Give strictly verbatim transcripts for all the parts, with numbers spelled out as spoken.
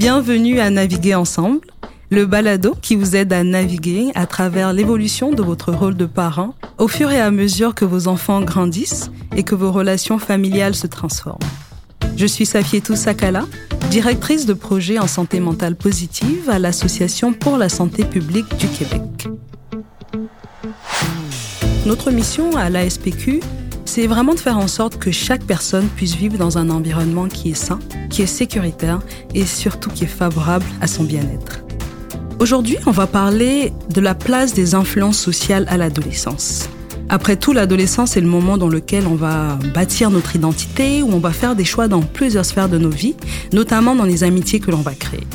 Bienvenue à Naviguer Ensemble, le balado qui vous aide à naviguer à travers l'évolution de votre rôle de parent au fur et à mesure que vos enfants grandissent et que vos relations familiales se transforment. Je suis Safietou Sakala, directrice de projet en santé mentale positive à l'Association pour la santé publique du Québec. Notre mission à l'A S P Q, c'est vraiment de faire en sorte que chaque personne puisse vivre dans un environnement qui est sain, qui est sécuritaire et surtout qui est favorable à son bien-être. Aujourd'hui, on va parler de la place des influences sociales à l'adolescence. Après tout, l'adolescence est le moment dans lequel on va bâtir notre identité, où on va faire des choix dans plusieurs sphères de nos vies, notamment dans les amitiés que l'on va créer.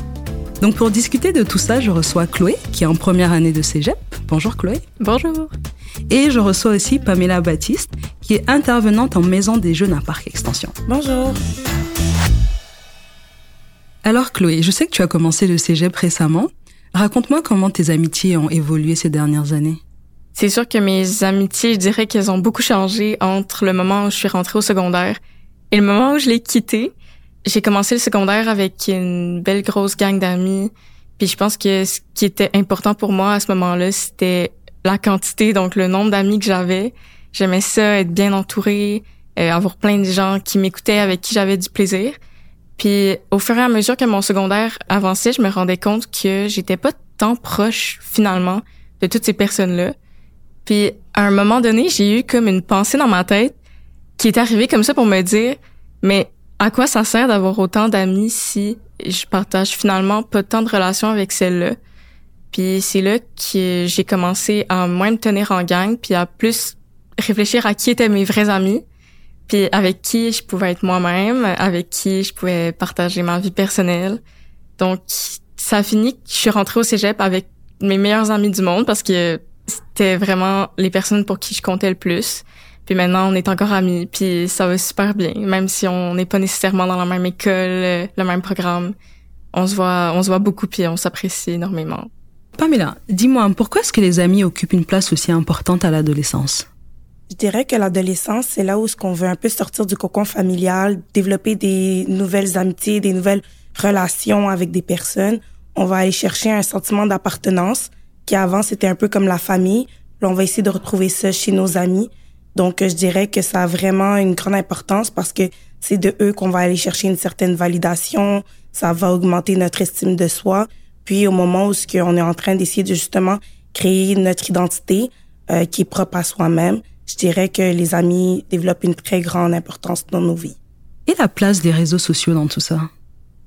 Donc pour discuter de tout ça, je reçois Chloé, qui est en première année de cégep. Bonjour Chloé. Bonjour. Et je reçois aussi Pamela Baptiste, qui est intervenante en maison des jeunes à Parc-Extension. Bonjour. Alors Chloé, je sais que tu as commencé le cégep récemment. Raconte-moi comment tes amitiés ont évolué ces dernières années. C'est sûr que mes amitiés, je dirais qu'elles ont beaucoup changé entre le moment où je suis rentrée au secondaire et le moment où je l'ai quitté. J'ai commencé le secondaire avec une belle grosse gang d'amis. Puis je pense que ce qui était important pour moi à ce moment-là, c'était la quantité, donc le nombre d'amis que j'avais. J'aimais ça, être bien entourée, euh, avoir plein de gens qui m'écoutaient, avec qui j'avais du plaisir. Puis au fur et à mesure que mon secondaire avançait, je me rendais compte que j'étais pas tant proche, finalement, de toutes ces personnes-là. Puis à un moment donné, j'ai eu comme une pensée dans ma tête qui est arrivée comme ça pour me dire « Mais à quoi ça sert d'avoir autant d'amis si... » je partage finalement pas tant de relations avec celle-là. Puis c'est là que j'ai commencé à moins me tenir en gang, puis à plus réfléchir à qui étaient mes vrais amis, puis avec qui je pouvais être moi-même, avec qui je pouvais partager ma vie personnelle. Donc ça a fini que je suis rentrée au cégep avec mes meilleurs amis du monde parce que c'était vraiment les personnes pour qui je comptais le plus. Puis maintenant, on est encore amis, puis ça va super bien. Même si on n'est pas nécessairement dans la même école, le même programme, on se voit, on se voit beaucoup, puis on s'apprécie énormément. Pamela, dis-moi, pourquoi est-ce que les amis occupent une place aussi importante à l'adolescence? Je dirais que l'adolescence, c'est là où on veut un peu sortir du cocon familial, développer des nouvelles amitiés, des nouvelles relations avec des personnes. On va aller chercher un sentiment d'appartenance, qui avant, c'était un peu comme la famille. Là, on va essayer de retrouver ça chez nos amis. Donc, je dirais que ça a vraiment une grande importance parce que c'est de eux qu'on va aller chercher une certaine validation. Ça va augmenter notre estime de soi. Puis, au moment où on est en train d'essayer de justement créer notre identité euh, qui est propre à soi-même, je dirais que les amis développent une très grande importance dans nos vies. Et la place des réseaux sociaux dans tout ça?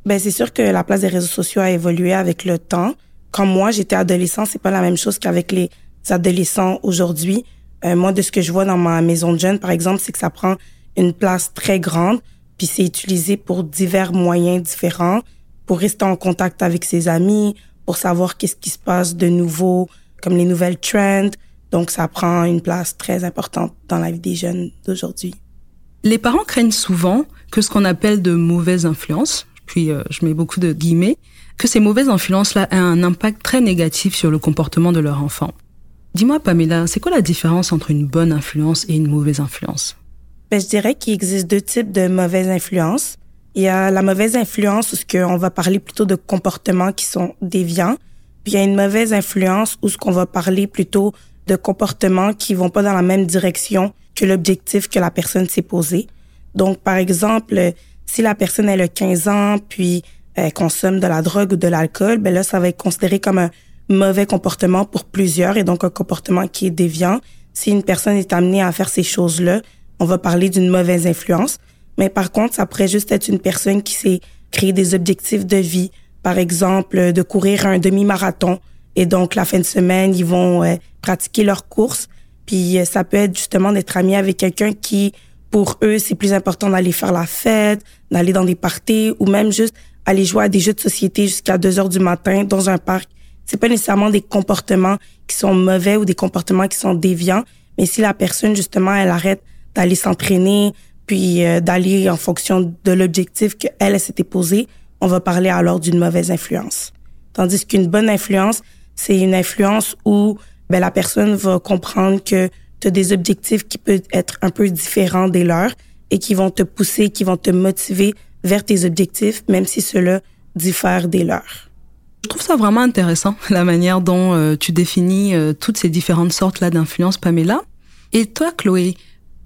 Ben, c'est sûr que la place des réseaux sociaux a évolué avec le temps. Quand moi, j'étais adolescent, c'est pas la même chose qu'avec les adolescents aujourd'hui. Euh, moi, de ce que je vois dans ma maison de jeunes, par exemple, c'est que ça prend une place très grande, puis c'est utilisé pour divers moyens différents, pour rester en contact avec ses amis, pour savoir qu'est-ce qui se passe de nouveau, comme les nouvelles trends. Donc, ça prend une place très importante dans la vie des jeunes d'aujourd'hui. Les parents craignent souvent que ce qu'on appelle de mauvaises influences, puis euh, je mets beaucoup de guillemets, que ces mauvaises influences-là aient un impact très négatif sur le comportement de leur enfant. Dis-moi, Pamela, c'est quoi la différence entre une bonne influence et une mauvaise influence? Ben, je dirais qu'il existe deux types de mauvaises influences. Il y a la mauvaise influence où on va parler plutôt de comportements qui sont déviants. Puis il y a une mauvaise influence où on va parler plutôt de comportements qui vont pas dans la même direction que l'objectif que la personne s'est posé. Donc, par exemple, si la personne elle a quinze ans, puis elle consomme de la drogue ou de l'alcool, ben là, ça va être considéré comme un mauvais comportement pour plusieurs et donc un comportement qui est déviant. Si une personne est amenée à faire ces choses-là, on va parler d'une mauvaise influence. Mais par contre, ça pourrait juste être une personne qui s'est créé des objectifs de vie. Par exemple, de courir un demi-marathon. Et donc, la fin de semaine, ils vont euh, pratiquer leurs courses. Puis, euh, ça peut être justement d'être ami avec quelqu'un qui, pour eux, c'est plus important d'aller faire la fête, d'aller dans des parties ou même juste aller jouer à des jeux de société jusqu'à deux heures du matin dans un parc. C'est pas nécessairement des comportements qui sont mauvais ou des comportements qui sont déviants, mais si la personne, justement, elle arrête d'aller s'entraîner, puis euh, d'aller en fonction de l'objectif qu'elle, elle s'était posé, on va parler alors d'une mauvaise influence. Tandis qu'une bonne influence, c'est une influence où ben, la personne va comprendre que tu as des objectifs qui peuvent être un peu différents des leurs et qui vont te pousser, qui vont te motiver vers tes objectifs, même si ceux-là diffèrent des leurs. Je trouve ça vraiment intéressant, la manière dont euh, tu définis euh, toutes ces différentes sortes-là d'influences, Pamela. Et toi, Chloé,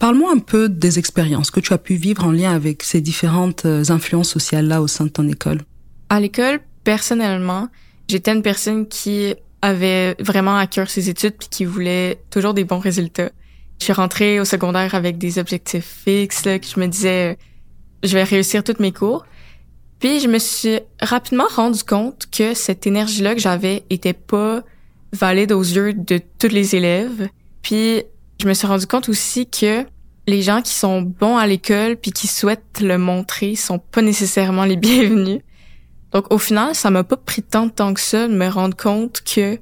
parle-moi un peu des expériences que tu as pu vivre en lien avec ces différentes influences sociales-là au sein de ton école. À l'école, personnellement, j'étais une personne qui avait vraiment à cœur ses études puis qui voulait toujours des bons résultats. Je suis rentrée au secondaire avec des objectifs fixes, là, que je me disais, je vais réussir tous mes cours. Puis je me suis rapidement rendu compte que cette énergie-là que j'avais était pas valide aux yeux de tous les élèves. Puis je me suis rendu compte aussi que les gens qui sont bons à l'école puis qui souhaitent le montrer sont pas nécessairement les bienvenus. Donc au final, ça m'a pas pris tant de temps que ça de me rendre compte que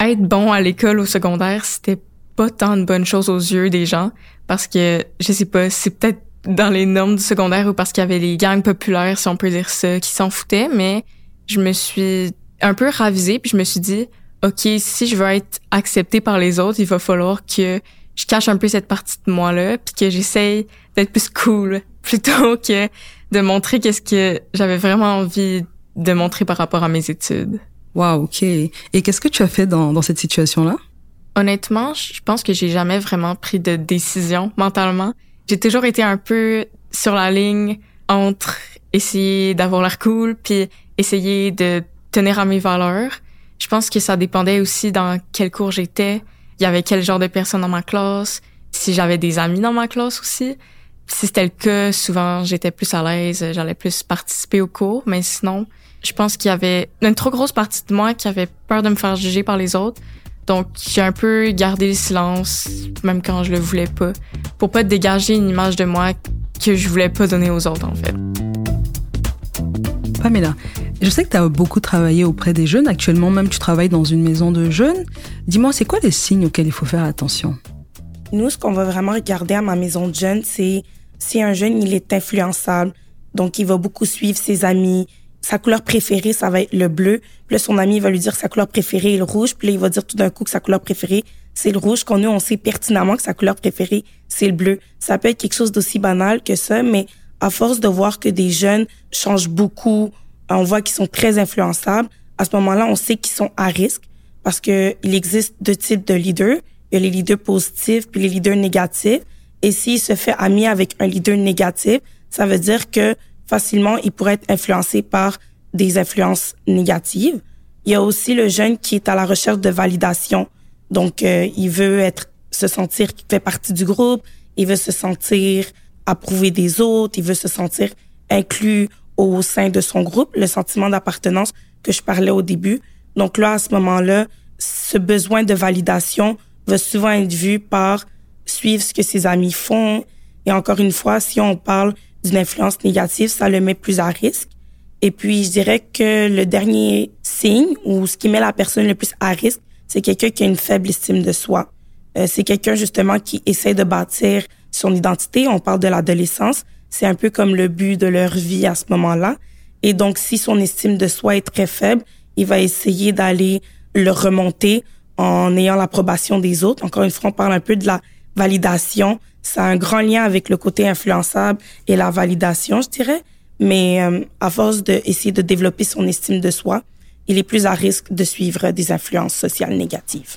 être bon à l'école au secondaire, c'était pas tant une bonne chose aux yeux des gens parce que, je sais pas, c'est peut-être dans les normes du secondaire ou parce qu'il y avait les gangs populaires, si on peut dire ça, qui s'en foutaient, mais je me suis un peu ravisée puis je me suis dit, OK, si je veux être acceptée par les autres, il va falloir que je cache un peu cette partie de moi-là puis que j'essaye d'être plus cool plutôt que de montrer qu'est-ce que j'avais vraiment envie de montrer par rapport à mes études. Wow, OK. Et qu'est-ce que tu as fait dans, dans cette situation-là? Honnêtement, je pense que j'ai jamais vraiment pris de décision mentalement. J'ai toujours été un peu sur la ligne entre essayer d'avoir l'air cool puis essayer de tenir à mes valeurs. Je pense que ça dépendait aussi dans quel cours j'étais, il y avait quel genre de personnes dans ma classe, si j'avais des amis dans ma classe aussi. Si c'était le cas, souvent j'étais plus à l'aise, j'allais plus participer aux cours, mais sinon, je pense qu'il y avait une trop grosse partie de moi qui avait peur de me faire juger par les autres. Donc, j'ai un peu gardé le silence, même quand je le voulais pas, pour pas dégager une image de moi que je voulais pas donner aux autres, en fait. Pamela, je sais que tu as beaucoup travaillé auprès des jeunes. Actuellement, même, tu travailles dans une maison de jeunes. Dis-moi, c'est quoi les signes auxquels il faut faire attention? Nous, ce qu'on va vraiment regarder à ma maison de jeunes, c'est si un jeune, il est influençable. Donc, il va beaucoup suivre ses amis. Sa couleur préférée, ça va être le bleu. Puis là, son ami va lui dire que sa couleur préférée est le rouge. Puis là, il va dire tout d'un coup que sa couleur préférée, c'est le rouge. Qu'on est, on sait pertinemment que sa couleur préférée, c'est le bleu. Ça peut être quelque chose d'aussi banal que ça, mais à force de voir que des jeunes changent beaucoup, on voit qu'ils sont très influençables. À ce moment-là, on sait qu'ils sont à risque parce que il existe deux types de leaders. Il y a les leaders positifs puis les leaders négatifs. Et s'il se fait ami avec un leader négatif, ça veut dire que facilement, il pourrait être influencé par des influences négatives. Il y a aussi le jeune qui est à la recherche de validation. Donc, euh, il veut être se sentir qu'il fait partie du groupe, il veut se sentir approuvé des autres, il veut se sentir inclus au sein de son groupe, le sentiment d'appartenance que je parlais au début. Donc là, à ce moment-là, ce besoin de validation va souvent être vu par suivre ce que ses amis font. Et encore une fois, si on parle d'une influence négative, ça le met plus à risque. Et puis, je dirais que le dernier signe ou ce qui met la personne le plus à risque, c'est quelqu'un qui a une faible estime de soi. Euh, c'est quelqu'un, justement, qui essaie de bâtir son identité. On parle de l'adolescence. C'est un peu comme le but de leur vie à ce moment-là. Et donc, si son estime de soi est très faible, il va essayer d'aller le remonter en ayant l'approbation des autres. Encore une fois, on parle un peu de la validation. Ça a un grand lien avec le côté influençable et la validation, je dirais. Mais euh, à force d'essayer de développer son estime de soi, il est plus à risque de suivre des influences sociales négatives.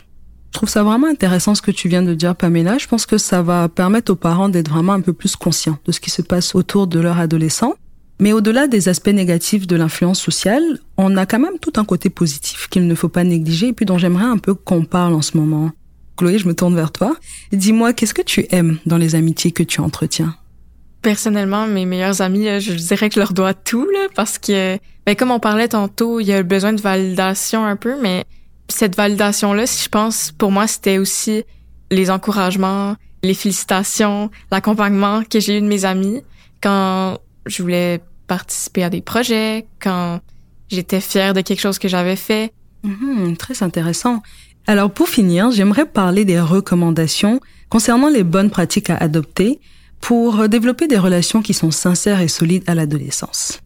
Je trouve ça vraiment intéressant ce que tu viens de dire, Pamela. Je pense que ça va permettre aux parents d'être vraiment un peu plus conscients de ce qui se passe autour de leur adolescent. Mais au-delà des aspects négatifs de l'influence sociale, on a quand même tout un côté positif qu'il ne faut pas négliger et puis dont j'aimerais un peu qu'on parle en ce moment. Chloé, je me tourne vers toi. Dis-moi, qu'est-ce que tu aimes dans les amitiés que tu entretiens? Personnellement, mes meilleurs amis, je dirais que je leur dois tout, là, parce que, ben, comme on parlait tantôt, il y a le besoin de validation un peu, mais cette validation-là, si je pense, pour moi, c'était aussi les encouragements, les félicitations, l'accompagnement que j'ai eu de mes amis quand je voulais participer à des projets, quand j'étais fière de quelque chose que j'avais fait. Mmh, très intéressant. Alors pour finir, j'aimerais parler des recommandations concernant les bonnes pratiques à adopter pour développer des relations qui sont sincères et solides à l'adolescence.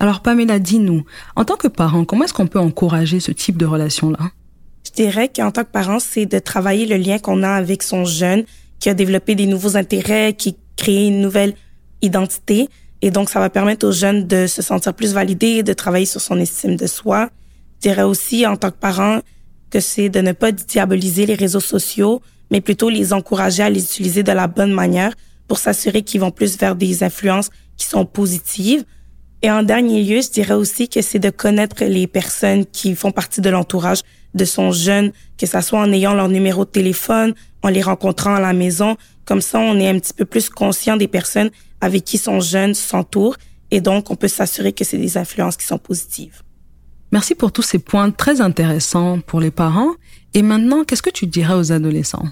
Alors Pamela, dis-nous, en tant que parent, comment est-ce qu'on peut encourager ce type de relation-là? Je dirais qu'en tant que parent, c'est de travailler le lien qu'on a avec son jeune qui a développé des nouveaux intérêts, qui crée une nouvelle identité. Et donc, ça va permettre aux jeunes de se sentir plus validés, de travailler sur son estime de soi. Je dirais aussi, en tant que parent, que c'est de ne pas diaboliser les réseaux sociaux, mais plutôt les encourager à les utiliser de la bonne manière pour s'assurer qu'ils vont plus vers des influences qui sont positives. Et en dernier lieu, je dirais aussi que c'est de connaître les personnes qui font partie de l'entourage de son jeune, que ça soit en ayant leur numéro de téléphone, en les rencontrant à la maison. Comme ça, on est un petit peu plus conscient des personnes avec qui son jeune s'entoure. Et donc, on peut s'assurer que c'est des influences qui sont positives. Merci pour tous ces points très intéressants pour les parents. Et maintenant, qu'est-ce que tu dirais aux adolescents?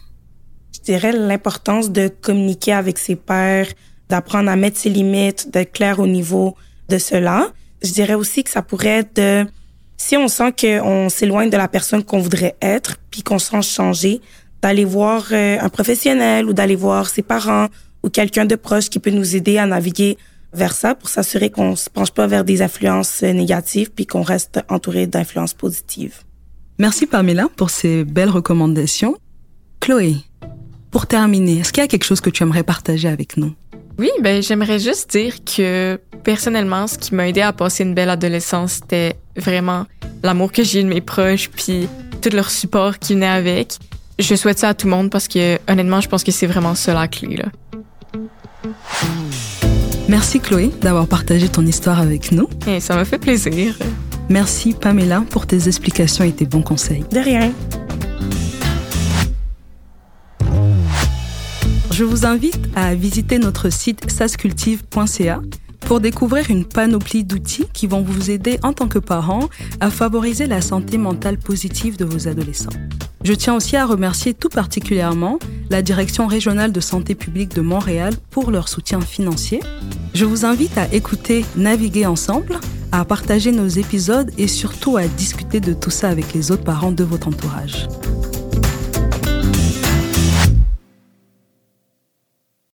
Je dirais l'importance de communiquer avec ses pairs, d'apprendre à mettre ses limites, d'être clair au niveau de cela. Je dirais aussi que ça pourrait être de, si on sent qu'on s'éloigne de la personne qu'on voudrait être, puis qu'on sent changer, d'aller voir un professionnel ou d'aller voir ses parents ou quelqu'un de proche qui peut nous aider à naviguer vers ça pour s'assurer qu'on ne se penche pas vers des influences négatives puis qu'on reste entouré d'influences positives. Merci Pamela pour ces belles recommandations. Chloé, pour terminer, est-ce qu'il y a quelque chose que tu aimerais partager avec nous? Oui, ben j'aimerais juste dire que personnellement, ce qui m'a aidé à passer une belle adolescence, c'était vraiment l'amour que j'ai eu de mes proches puis tout leur support qui venait avec. Je souhaite ça à tout le monde parce que honnêtement, je pense que c'est vraiment ça la clé, là. Merci Chloé d'avoir partagé ton histoire avec nous. Et ça m'a fait plaisir. Merci Pamela pour tes explications et tes bons conseils. De rien. Je vous invite à visiter notre site sascultive point c a pour découvrir une panoplie d'outils qui vont vous aider en tant que parents à favoriser la santé mentale positive de vos adolescents. Je tiens aussi à remercier tout particulièrement la Direction régionale de santé publique de Montréal pour leur soutien financier. Je vous invite à écouter Naviguer Ensemble, à partager nos épisodes et surtout à discuter de tout ça avec les autres parents de votre entourage.